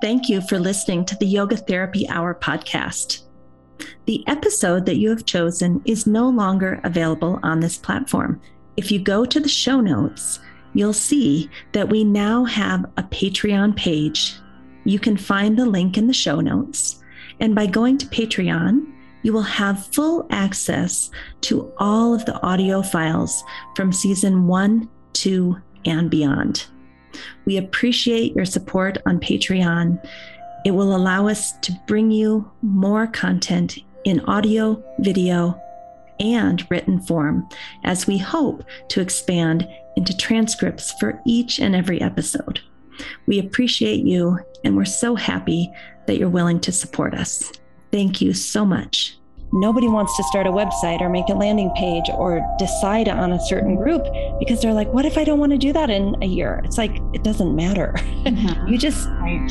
Thank you for listening to the Yoga Therapy Hour podcast. The episode that you have chosen is no longer available on this platform. If you go to the show notes, you'll see that we now have a Patreon page. You can find the link in the show notes. And by going to Patreon, you will have full access to all of the audio files from season 1, 2, and beyond. We appreciate your support on Patreon. It will allow us to bring you more content in audio, video, and written form as we hope to expand into transcripts for each and every episode. We appreciate you, and we're so happy that you're willing to support us. Thank you so much. Nobody wants to start a website or make a landing page or decide on a certain group because they're like, what if I don't want to do that in a year? It's like, it doesn't matter. Mm-hmm. You just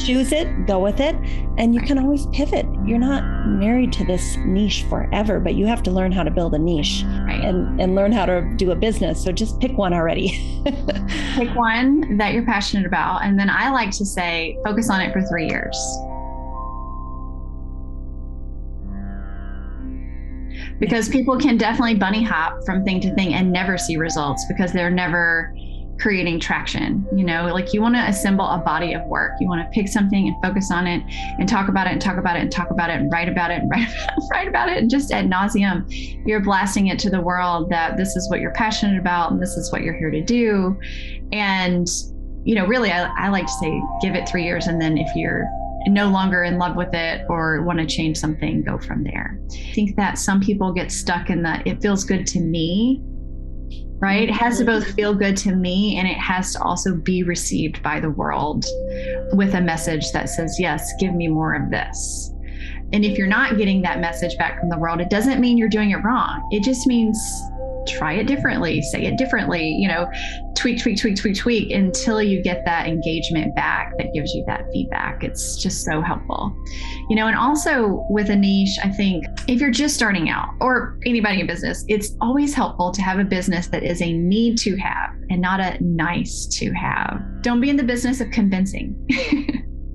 choose it, go with it, and you can always pivot. You're not married to this niche forever, but you have to learn how to build a niche and learn how to do a business. So just pick one already. Pick one that you're passionate about. And then I like to say, focus on it for 3 years. Because people can definitely bunny hop from thing to thing and never see results because they're never creating traction. You know, like you want to assemble a body of work. You want to pick something and focus on it and talk about it and talk about it and talk about it and write about it and write about it. And just ad nauseum, you're blasting it to the world that this is what you're passionate about and this is what you're here to do. And, you know, really, I like to say, give it 3 years. And then if you're no longer in love with it or want to change something, go from there. I think that some people get stuck in the, it feels good to me, right? It has to both feel good to me and it has to also be received by the world with a message that says, yes, give me more of this. And if you're not getting that message back from the world, it doesn't mean you're doing it wrong. It just means try it differently, say it differently, you know, tweak until you get that engagement back that gives you that feedback. It's just so helpful, you know, and also with a niche, I think if you're just starting out or anybody in business, it's always helpful to have a business that is a need to have and not a nice to have. Don't be in the business of convincing.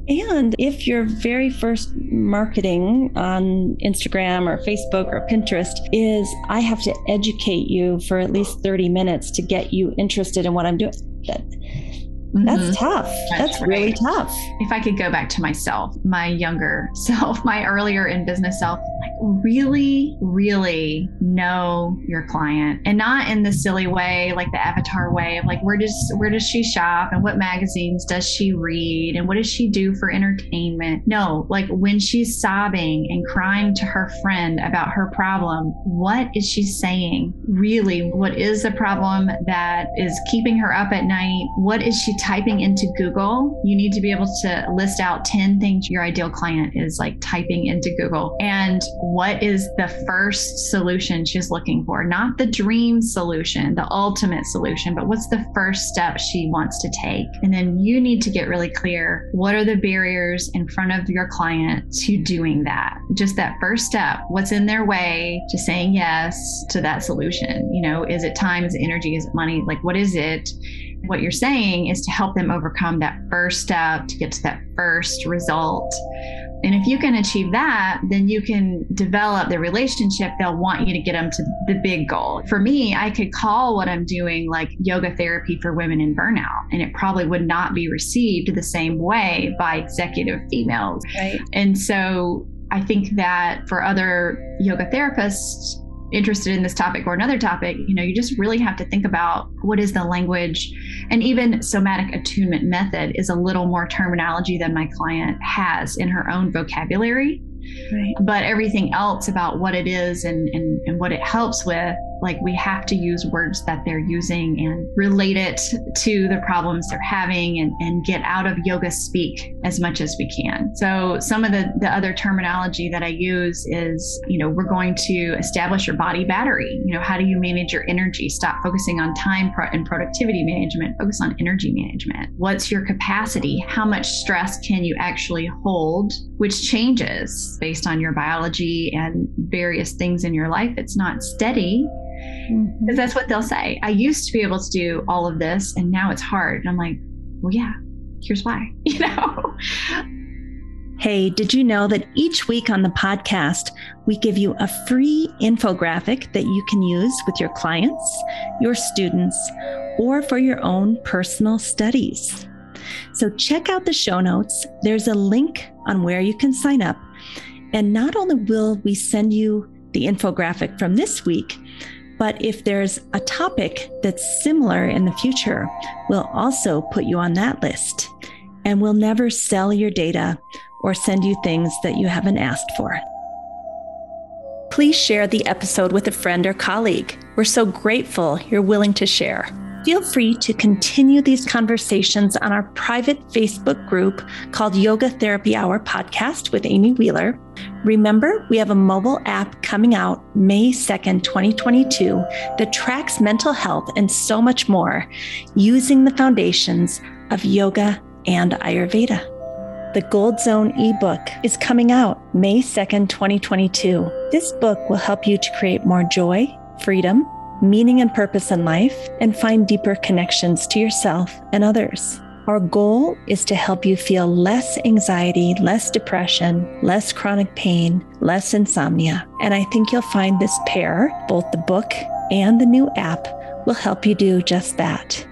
And if your very first marketing on Instagram or Facebook or Pinterest is, I have to educate you for at least 30 minutes to get you interested in what I'm doing, that's tough. That's right. Really tough. If I could go back to myself, my younger self, my earlier in business self, like really know your client and not in the silly way, like the avatar way of like, where does she shop and what magazines does she read and what does she do for entertainment? No, like when she's sobbing and crying to her friend about her problem, what is she saying? Really, what is the problem that is keeping her up at night? What is she typing into Google? You need to be able to list out 10 things your ideal client is like typing into Google. And what is the first solution she's looking for? Not the dream solution, the ultimate solution, but what's the first step she wants to take? And then you need to get really clear. What are the barriers in front of your client to doing that? Just that first step, what's in their way to saying yes to that solution? You know, is it time? Is it energy? Is it money? Like, what is it? What you're saying is to help them overcome that first step to get to that first result. And if you can achieve that, then you can develop the relationship they'll want you to get them to the big goal. For me, I could call what I'm doing like yoga therapy for women in burnout, and it probably would not be received the same way by executive females. Right. And so I think that for other yoga therapists interested in this topic or another topic, you know, you just really have to think about what is the language. And even somatic attunement method is a little more terminology than my client has in her own vocabulary. Right. But everything else about what it is and what it helps with, like we have to use words that they're using and relate it to the problems they're having and get out of yoga speak as much as we can. So some of the other terminology that I use is, you know, we're going to establish your body battery. You know, how do you manage your energy? Stop focusing on time and productivity management, focus on energy management. What's your capacity? How much stress can you actually hold? Which changes based on your biology and various things in your life. It's not steady. Mm-hmm. Because that's what they'll say. I used to be able to do all of this and now it's hard. And I'm like, well, yeah, here's why, you know? Hey, did you know that each week on the podcast, we give you a free infographic that you can use with your clients, your students, or for your own personal studies? So check out the show notes. There's a link on where you can sign up. And not only will we send you the infographic from this week, but if there's a topic that's similar in the future, we'll also put you on that list. And we'll never sell your data or send you things that you haven't asked for. Please share the episode with a friend or colleague. We're so grateful you're willing to share. Feel free to continue these conversations on our private Facebook group called Yoga Therapy Hour Podcast with Amy Wheeler. Remember, we have a mobile app coming out May 2nd, 2022, that tracks mental health and so much more using the foundations of yoga and Ayurveda. The Gold Zone ebook is coming out May 2nd, 2022. This book will help you to create more joy, freedom, meaning and purpose in life, and find deeper connections to yourself and others. Our goal is to help you feel less anxiety, less depression, less chronic pain, less insomnia. And I think you'll find this pair, both the book and the new app, will help you do just that.